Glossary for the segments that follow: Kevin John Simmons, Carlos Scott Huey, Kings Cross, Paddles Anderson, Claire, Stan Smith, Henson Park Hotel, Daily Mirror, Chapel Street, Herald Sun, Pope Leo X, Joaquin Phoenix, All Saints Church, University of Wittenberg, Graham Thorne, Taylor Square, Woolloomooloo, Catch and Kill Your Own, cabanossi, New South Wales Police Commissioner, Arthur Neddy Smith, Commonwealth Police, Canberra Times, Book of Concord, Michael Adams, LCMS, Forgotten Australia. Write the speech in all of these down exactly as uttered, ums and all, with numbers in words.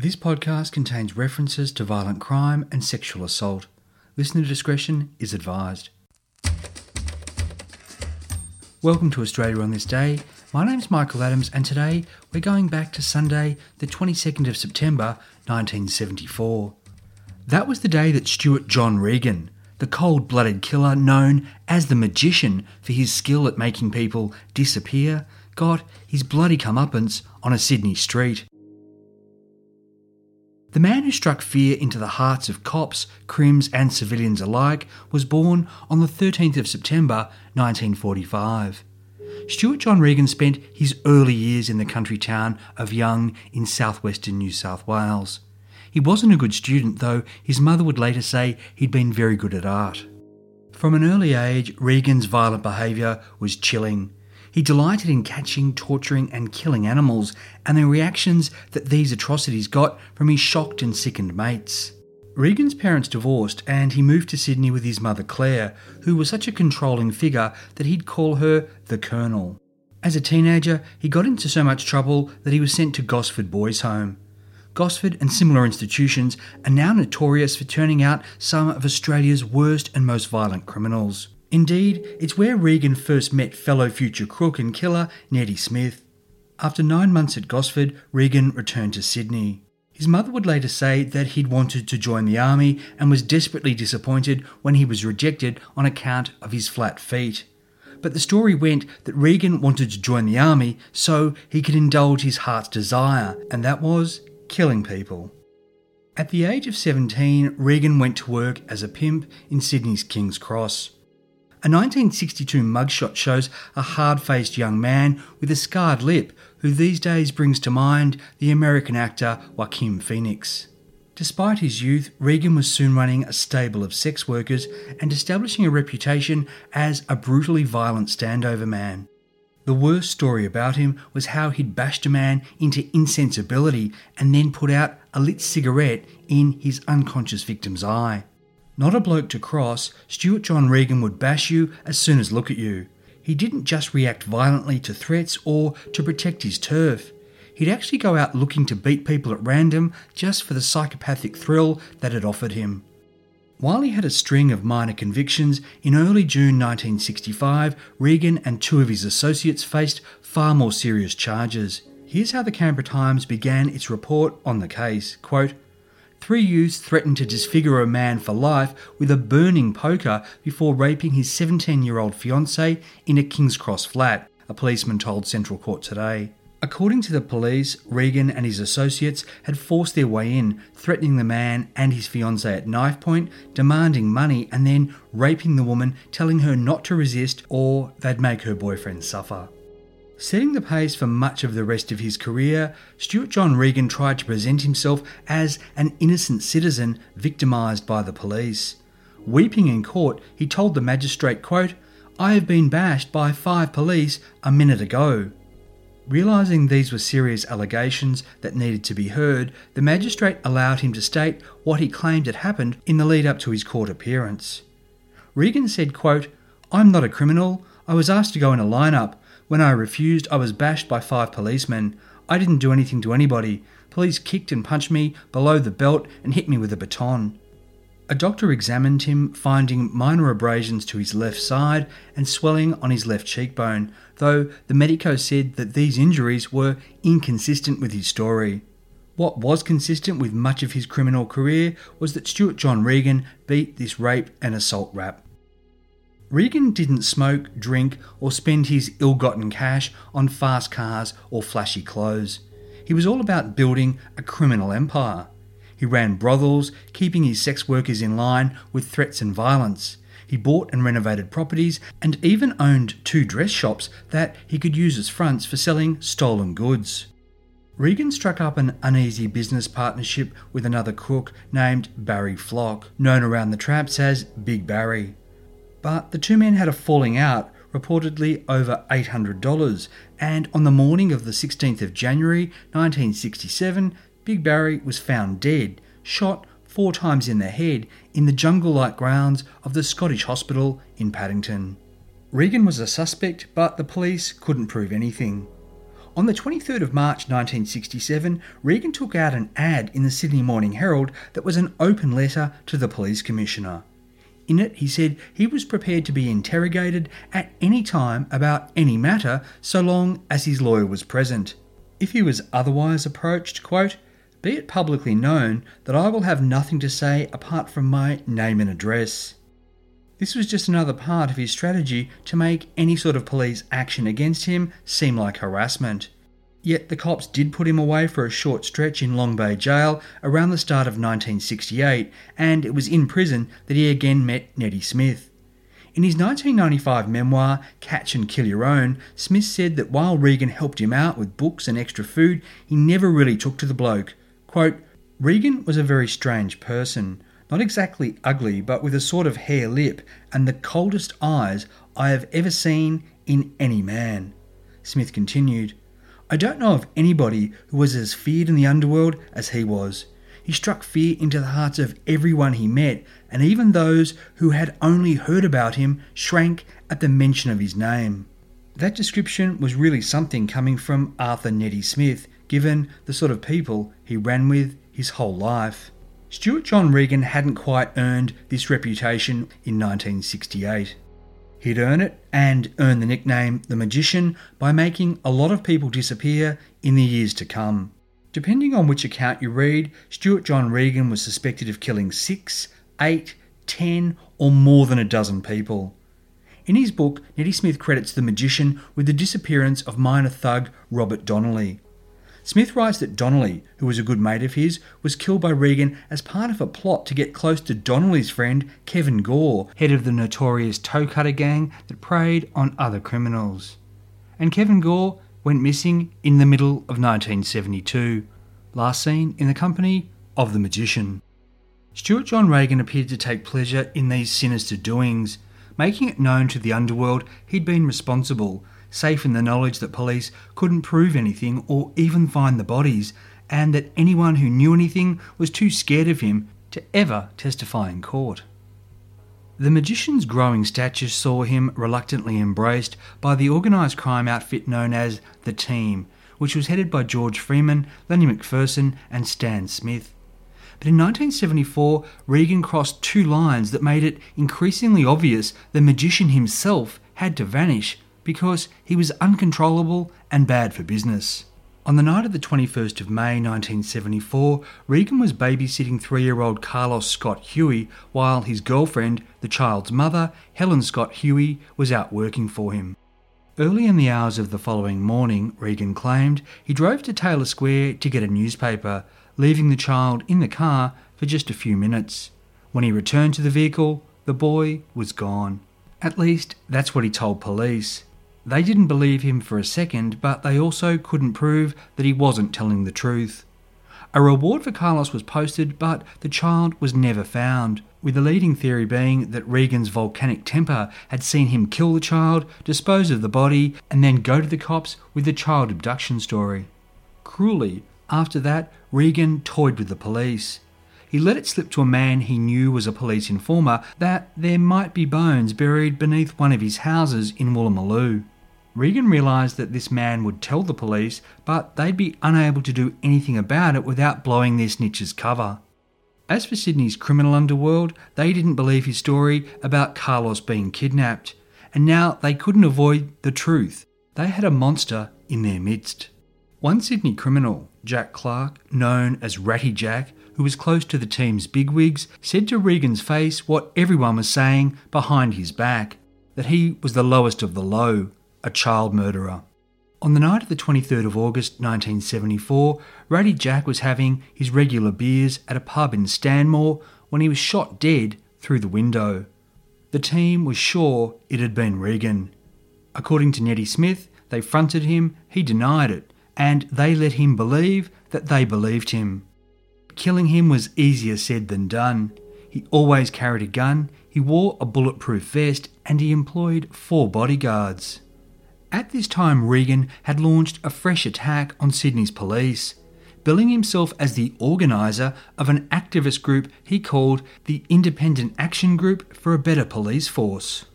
This podcast contains references to violent crime and sexual assault. Listener discretion is advised. Welcome to Australia on this day. My name's Michael Adams, and today we're going back to Sunday, the twenty-second of September, nineteen seventy-four. That was the day that Stuart John Regan, the cold-blooded killer known as the Magician for his skill at making people disappear, got his bloody comeuppance on a Sydney street. The man who struck fear into the hearts of cops, crims and civilians alike was born on the thirteenth of September nineteen forty-five. Stuart John Regan spent his early years in the country town of Young in southwestern New South Wales. He wasn't a good student, though his mother would later say he'd been very good at art. From an early age, Regan's violent behaviour was chilling. He delighted in catching, torturing and killing animals, and the reactions that these atrocities got from his shocked and sickened mates. Regan's parents divorced and he moved to Sydney with his mother Claire, who was such a controlling figure that he'd call her the Colonel. As a teenager, he got into so much trouble that he was sent to Gosford Boys Home. Gosford and similar institutions are now notorious for turning out some of Australia's worst and most violent criminals. Indeed, it's where Regan first met fellow future crook and killer Neddy Smith. After nine months at Gosford, Regan returned to Sydney. His mother would later say that he'd wanted to join the army and was desperately disappointed when he was rejected on account of his flat feet. But the story went that Regan wanted to join the army so he could indulge his heart's desire, and that was killing people. At the age of seventeen, Regan went to work as a pimp in Sydney's Kings Cross. A nineteen sixty-two mugshot shows a hard-faced young man with a scarred lip who these days brings to mind the American actor Joaquin Phoenix. Despite his youth, Regan was soon running a stable of sex workers and establishing a reputation as a brutally violent standover man. The worst story about him was how he'd bashed a man into insensibility and then put out a lit cigarette in his unconscious victim's eye. Not a bloke to cross, Stuart John Regan would bash you as soon as look at you. He didn't just react violently to threats or to protect his turf. He'd actually go out looking to beat people at random just for the psychopathic thrill that it offered him. While he had a string of minor convictions, in early June nineteen sixty-five, Regan and two of his associates faced far more serious charges. Here's how the Canberra Times began its report on the case, quote, "Three youths threatened to disfigure a man for life with a burning poker before raping his seventeen-year-old fiancée in a King's Cross flat," a policeman told Central Court today. According to the police, Regan and his associates had forced their way in, threatening the man and his fiancée at knife point, demanding money and then raping the woman, telling her not to resist or they'd make her boyfriend suffer. Setting the pace for much of the rest of his career, Stuart John Regan tried to present himself as an innocent citizen victimised by the police. Weeping in court, he told the magistrate, quote, "I have been bashed by five police a minute ago." Realising these were serious allegations that needed to be heard, the magistrate allowed him to state what he claimed had happened in the lead up to his court appearance. Regan said, quote, "I'm not a criminal. I was asked to go in a lineup. When I refused, I was bashed by five policemen. I didn't do anything to anybody. Police kicked and punched me below the belt and hit me with a baton." A doctor examined him, finding minor abrasions to his left side and swelling on his left cheekbone, though the medico said that these injuries were inconsistent with his story. What was consistent with much of his criminal career was that Stuart John Regan beat this rape and assault rap. Regan didn't smoke, drink, or spend his ill-gotten cash on fast cars or flashy clothes. He was all about building a criminal empire. He ran brothels, keeping his sex workers in line with threats and violence. He bought and renovated properties and even owned two dress shops that he could use as fronts for selling stolen goods. Regan struck up an uneasy business partnership with another crook named Barry Flock, known around the traps as Big Barry. But the two men had a falling out, reportedly over eight hundred dollars, and on the morning of the sixteenth of January nineteen sixty-seven, Big Barry was found dead, shot four times in the head in the jungle-like grounds of the Scottish Hospital in Paddington. Regan was a suspect, but the police couldn't prove anything. On the twenty-third of March nineteen sixty-seven, Regan took out an ad in the Sydney Morning Herald that was an open letter to the police commissioner. In it, he said he was prepared to be interrogated at any time about any matter so long as his lawyer was present. If he was otherwise approached, quote, "Be it publicly known that I will have nothing to say apart from my name and address." This was just another part of his strategy to make any sort of police action against him seem like harassment. Yet the cops did put him away for a short stretch in Long Bay Jail around the start of nineteen sixty-eight, and it was in prison that he again met Neddy Smith. In his nineteen ninety-five memoir, Catch and Kill Your Own, Smith said that while Regan helped him out with books and extra food, he never really took to the bloke. Quote, "Regan was a very strange person, not exactly ugly, but with a sort of hair lip and the coldest eyes I have ever seen in any man." Smith continued, "I don't know of anybody who was as feared in the underworld as he was. He struck fear into the hearts of everyone he met, and even those who had only heard about him shrank at the mention of his name." That description was really something coming from Arthur Neddy Smith, given the sort of people he ran with his whole life. Stuart John Regan hadn't quite earned this reputation in nineteen sixty-eight. He'd earn it and earn the nickname The Magician by making a lot of people disappear in the years to come. Depending on which account you read, Stuart John Regan was suspected of killing six, eight, ten, or more than a dozen people. In his book, Neddy Smith credits The Magician with the disappearance of minor thug Robert Donnelly. Smith writes that Donnelly, who was a good mate of his, was killed by Regan as part of a plot to get close to Donnelly's friend Kevin Gore, head of the notorious toe-cutter gang that preyed on other criminals. And Kevin Gore went missing in the middle of nineteen seventy-two, last seen in the company of The Magician. Stuart John Regan appeared to take pleasure in these sinister doings, making it known to the underworld he'd been responsible, safe in the knowledge that police couldn't prove anything or even find the bodies, and that anyone who knew anything was too scared of him to ever testify in court. The Magician's growing stature saw him reluctantly embraced by the organised crime outfit known as The Team, which was headed by George Freeman, Lenny McPherson and Stan Smith. But in nineteen seventy-four, Regan crossed two lines that made it increasingly obvious the Magician himself had to vanish, because he was uncontrollable and bad for business. On the night of the twenty-first of May nineteen seventy-four, Regan was babysitting three-year-old Carlos Scott Huey while his girlfriend, the child's mother, Helen Scott Huey, was out working for him. Early in the hours of the following morning, Regan claimed, he drove to Taylor Square to get a newspaper, leaving the child in the car for just a few minutes. When he returned to the vehicle, the boy was gone. At least, that's what he told police. They didn't believe him for a second, but they also couldn't prove that he wasn't telling the truth. A reward for Carlos was posted, but the child was never found, with the leading theory being that Regan's volcanic temper had seen him kill the child, dispose of the body, and then go to the cops with the child abduction story. Cruelly, after that, Regan toyed with the police. He let it slip to a man he knew was a police informer that there might be bones buried beneath one of his houses in Woolloomooloo. Regan realised that this man would tell the police, but they'd be unable to do anything about it without blowing their snitch's cover. As for Sydney's criminal underworld, they didn't believe his story about Carlos being kidnapped, and now they couldn't avoid the truth. They had a monster in their midst. One Sydney criminal, Jack Clark, known as Ratty Jack, who was close to the team's bigwigs, said to Regan's face what everyone was saying behind his back, that he was the lowest of the low, a child murderer. On the night of the twenty-third of August nineteen seventy-four, Ratty Jack was having his regular beers at a pub in Stanmore when he was shot dead through the window. The team was sure it had been Regan. According to Neddy Smith, they fronted him, he denied it, and they let him believe that they believed him. Killing him was easier said than done. He always carried a gun, he wore a bulletproof vest, and he employed four bodyguards. At this time, Regan had launched a fresh attack on Sydney's police, billing himself as the organiser of an activist group he called the Independent Action Group for a Better Police Force.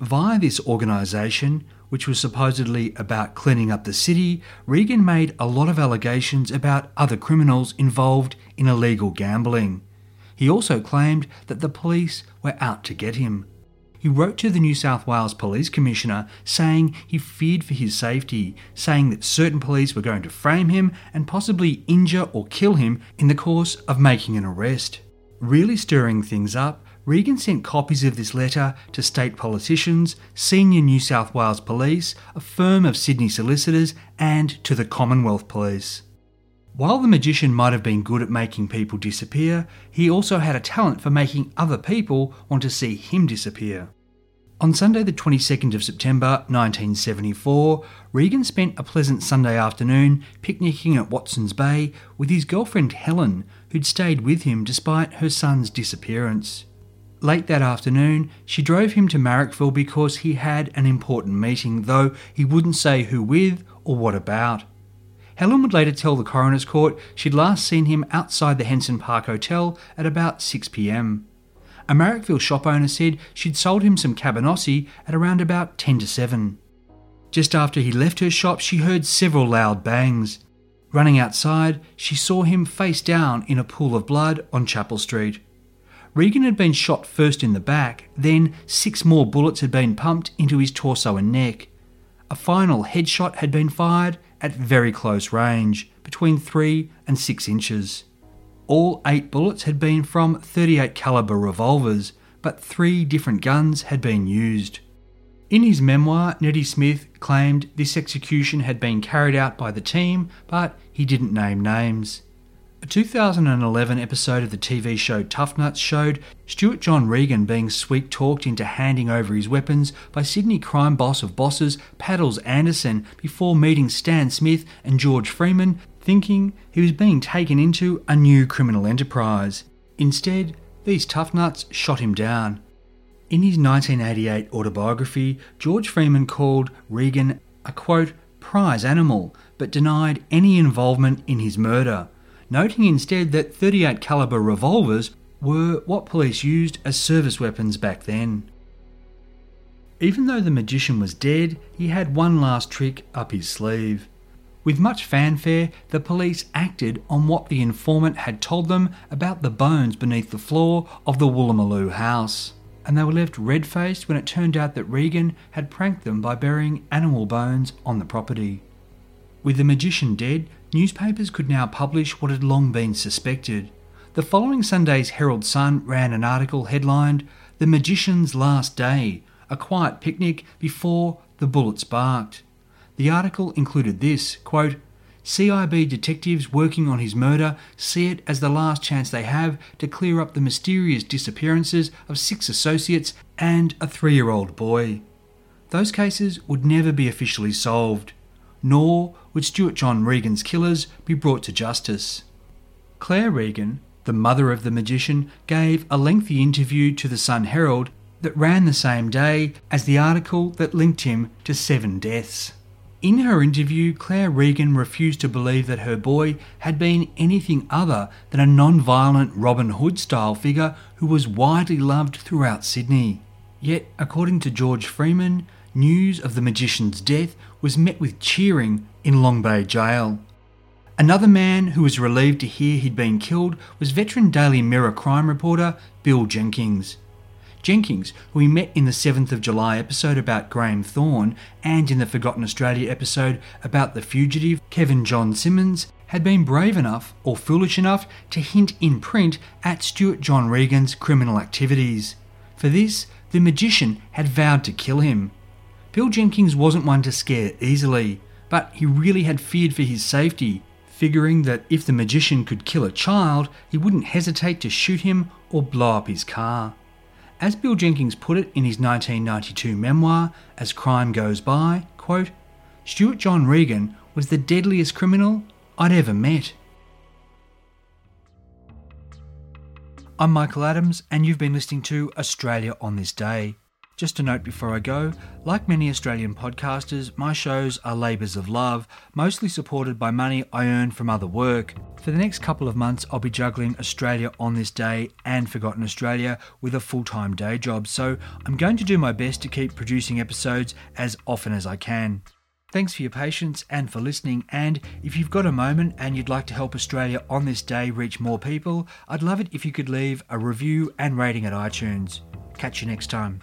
Via this organisation, which was supposedly about cleaning up the city, Regan made a lot of allegations about other criminals involved in illegal gambling. He also claimed that the police were out to get him. He wrote to the New South Wales Police Commissioner saying he feared for his safety, saying that certain police were going to frame him and possibly injure or kill him in the course of making an arrest. Really stirring things up, Regan sent copies of this letter to state politicians, senior New South Wales Police, a firm of Sydney solicitors, and to the Commonwealth Police. While the magician might have been good at making people disappear, he also had a talent for making other people want to see him disappear. On Sunday the twenty-second of September nineteen seventy-four, Regan spent a pleasant Sunday afternoon picnicking at Watson's Bay with his girlfriend Helen, who'd stayed with him despite her son's disappearance. Late that afternoon, she drove him to Marrickville because he had an important meeting, though he wouldn't say who with or what about. Helen would later tell the coroner's court she'd last seen him outside the Henson Park Hotel at about six p m. A Marrickville shop owner said she'd sold him some cabanossi at around about ten to seven. Just after he left her shop, she heard several loud bangs. Running outside, she saw him face down in a pool of blood on Chapel Street. Regan had been shot first in the back, then six more bullets had been pumped into his torso and neck. A final headshot had been fired at very close range, between three and six inches. All eight bullets had been from thirty-eight caliber revolvers, but three different guns had been used. In his memoir, Neddy Smith claimed this execution had been carried out by the team, but he didn't name names. A two thousand eleven episode of the T V show Tough Nuts showed Stuart John Regan being sweet-talked into handing over his weapons by Sydney crime boss of bosses Paddles Anderson before meeting Stan Smith and George Freeman, thinking he was being taken into a new criminal enterprise. Instead, these Tough Nuts shot him down. In his nineteen eighty-eight autobiography, George Freeman called Regan a, quote, prize animal, but denied any involvement in his murder, noting instead that thirty-eight caliber revolvers were what police used as service weapons back then. Even though the magician was dead, he had one last trick up his sleeve. With much fanfare, the police acted on what the informant had told them about the bones beneath the floor of the Woolloomooloo house, and they were left red-faced when it turned out that Regan had pranked them by burying animal bones on the property. With the magician dead, newspapers could now publish what had long been suspected. The following Sunday's Herald Sun ran an article headlined, "The Magician's Last Day, a Quiet Picnic Before the Bullets Barked." The article included this, quote, "C I B detectives working on his murder see it as the last chance they have to clear up the mysterious disappearances of six associates and a three-year-old boy. Those cases would never be officially solved, nor would Stuart John Regan's killers be brought to justice." Claire Regan, the mother of the magician, gave a lengthy interview to the Sun Herald that ran the same day as the article that linked him to seven deaths. In her interview, Claire Regan refused to believe that her boy had been anything other than a non-violent Robin Hood-style figure who was widely loved throughout Sydney. Yet, according to George Freeman, news of the magician's death was met with cheering in Long Bay Jail. Another man who was relieved to hear he'd been killed was veteran Daily Mirror crime reporter Bill Jenkins. Jenkins, who we met in the seventh of July episode about Graham Thorne and in the Forgotten Australia episode about the fugitive Kevin John Simmons, had been brave enough, or foolish enough, to hint in print at Stuart John Regan's criminal activities. For this, the magician had vowed to kill him. Bill Jenkins wasn't one to scare easily, but he really had feared for his safety, figuring that if the magician could kill a child, he wouldn't hesitate to shoot him or blow up his car. As Bill Jenkins put it in his nineteen ninety-two memoir, As Crime Goes By, quote, "Stuart John Regan was the deadliest criminal I'd ever met. I'm Michael Adams, and you've been listening to Australia on This Day. Just a note before I go, like many Australian podcasters, my shows are labours of love, mostly supported by money I earn from other work. For the next couple of months, I'll be juggling Australia on This Day and Forgotten Australia with a full-time day job, so I'm going to do my best to keep producing episodes as often as I can. Thanks for your patience and for listening, and if you've got a moment and you'd like to help Australia on This Day reach more people, I'd love it if you could leave a review and rating at iTunes. Catch you next time.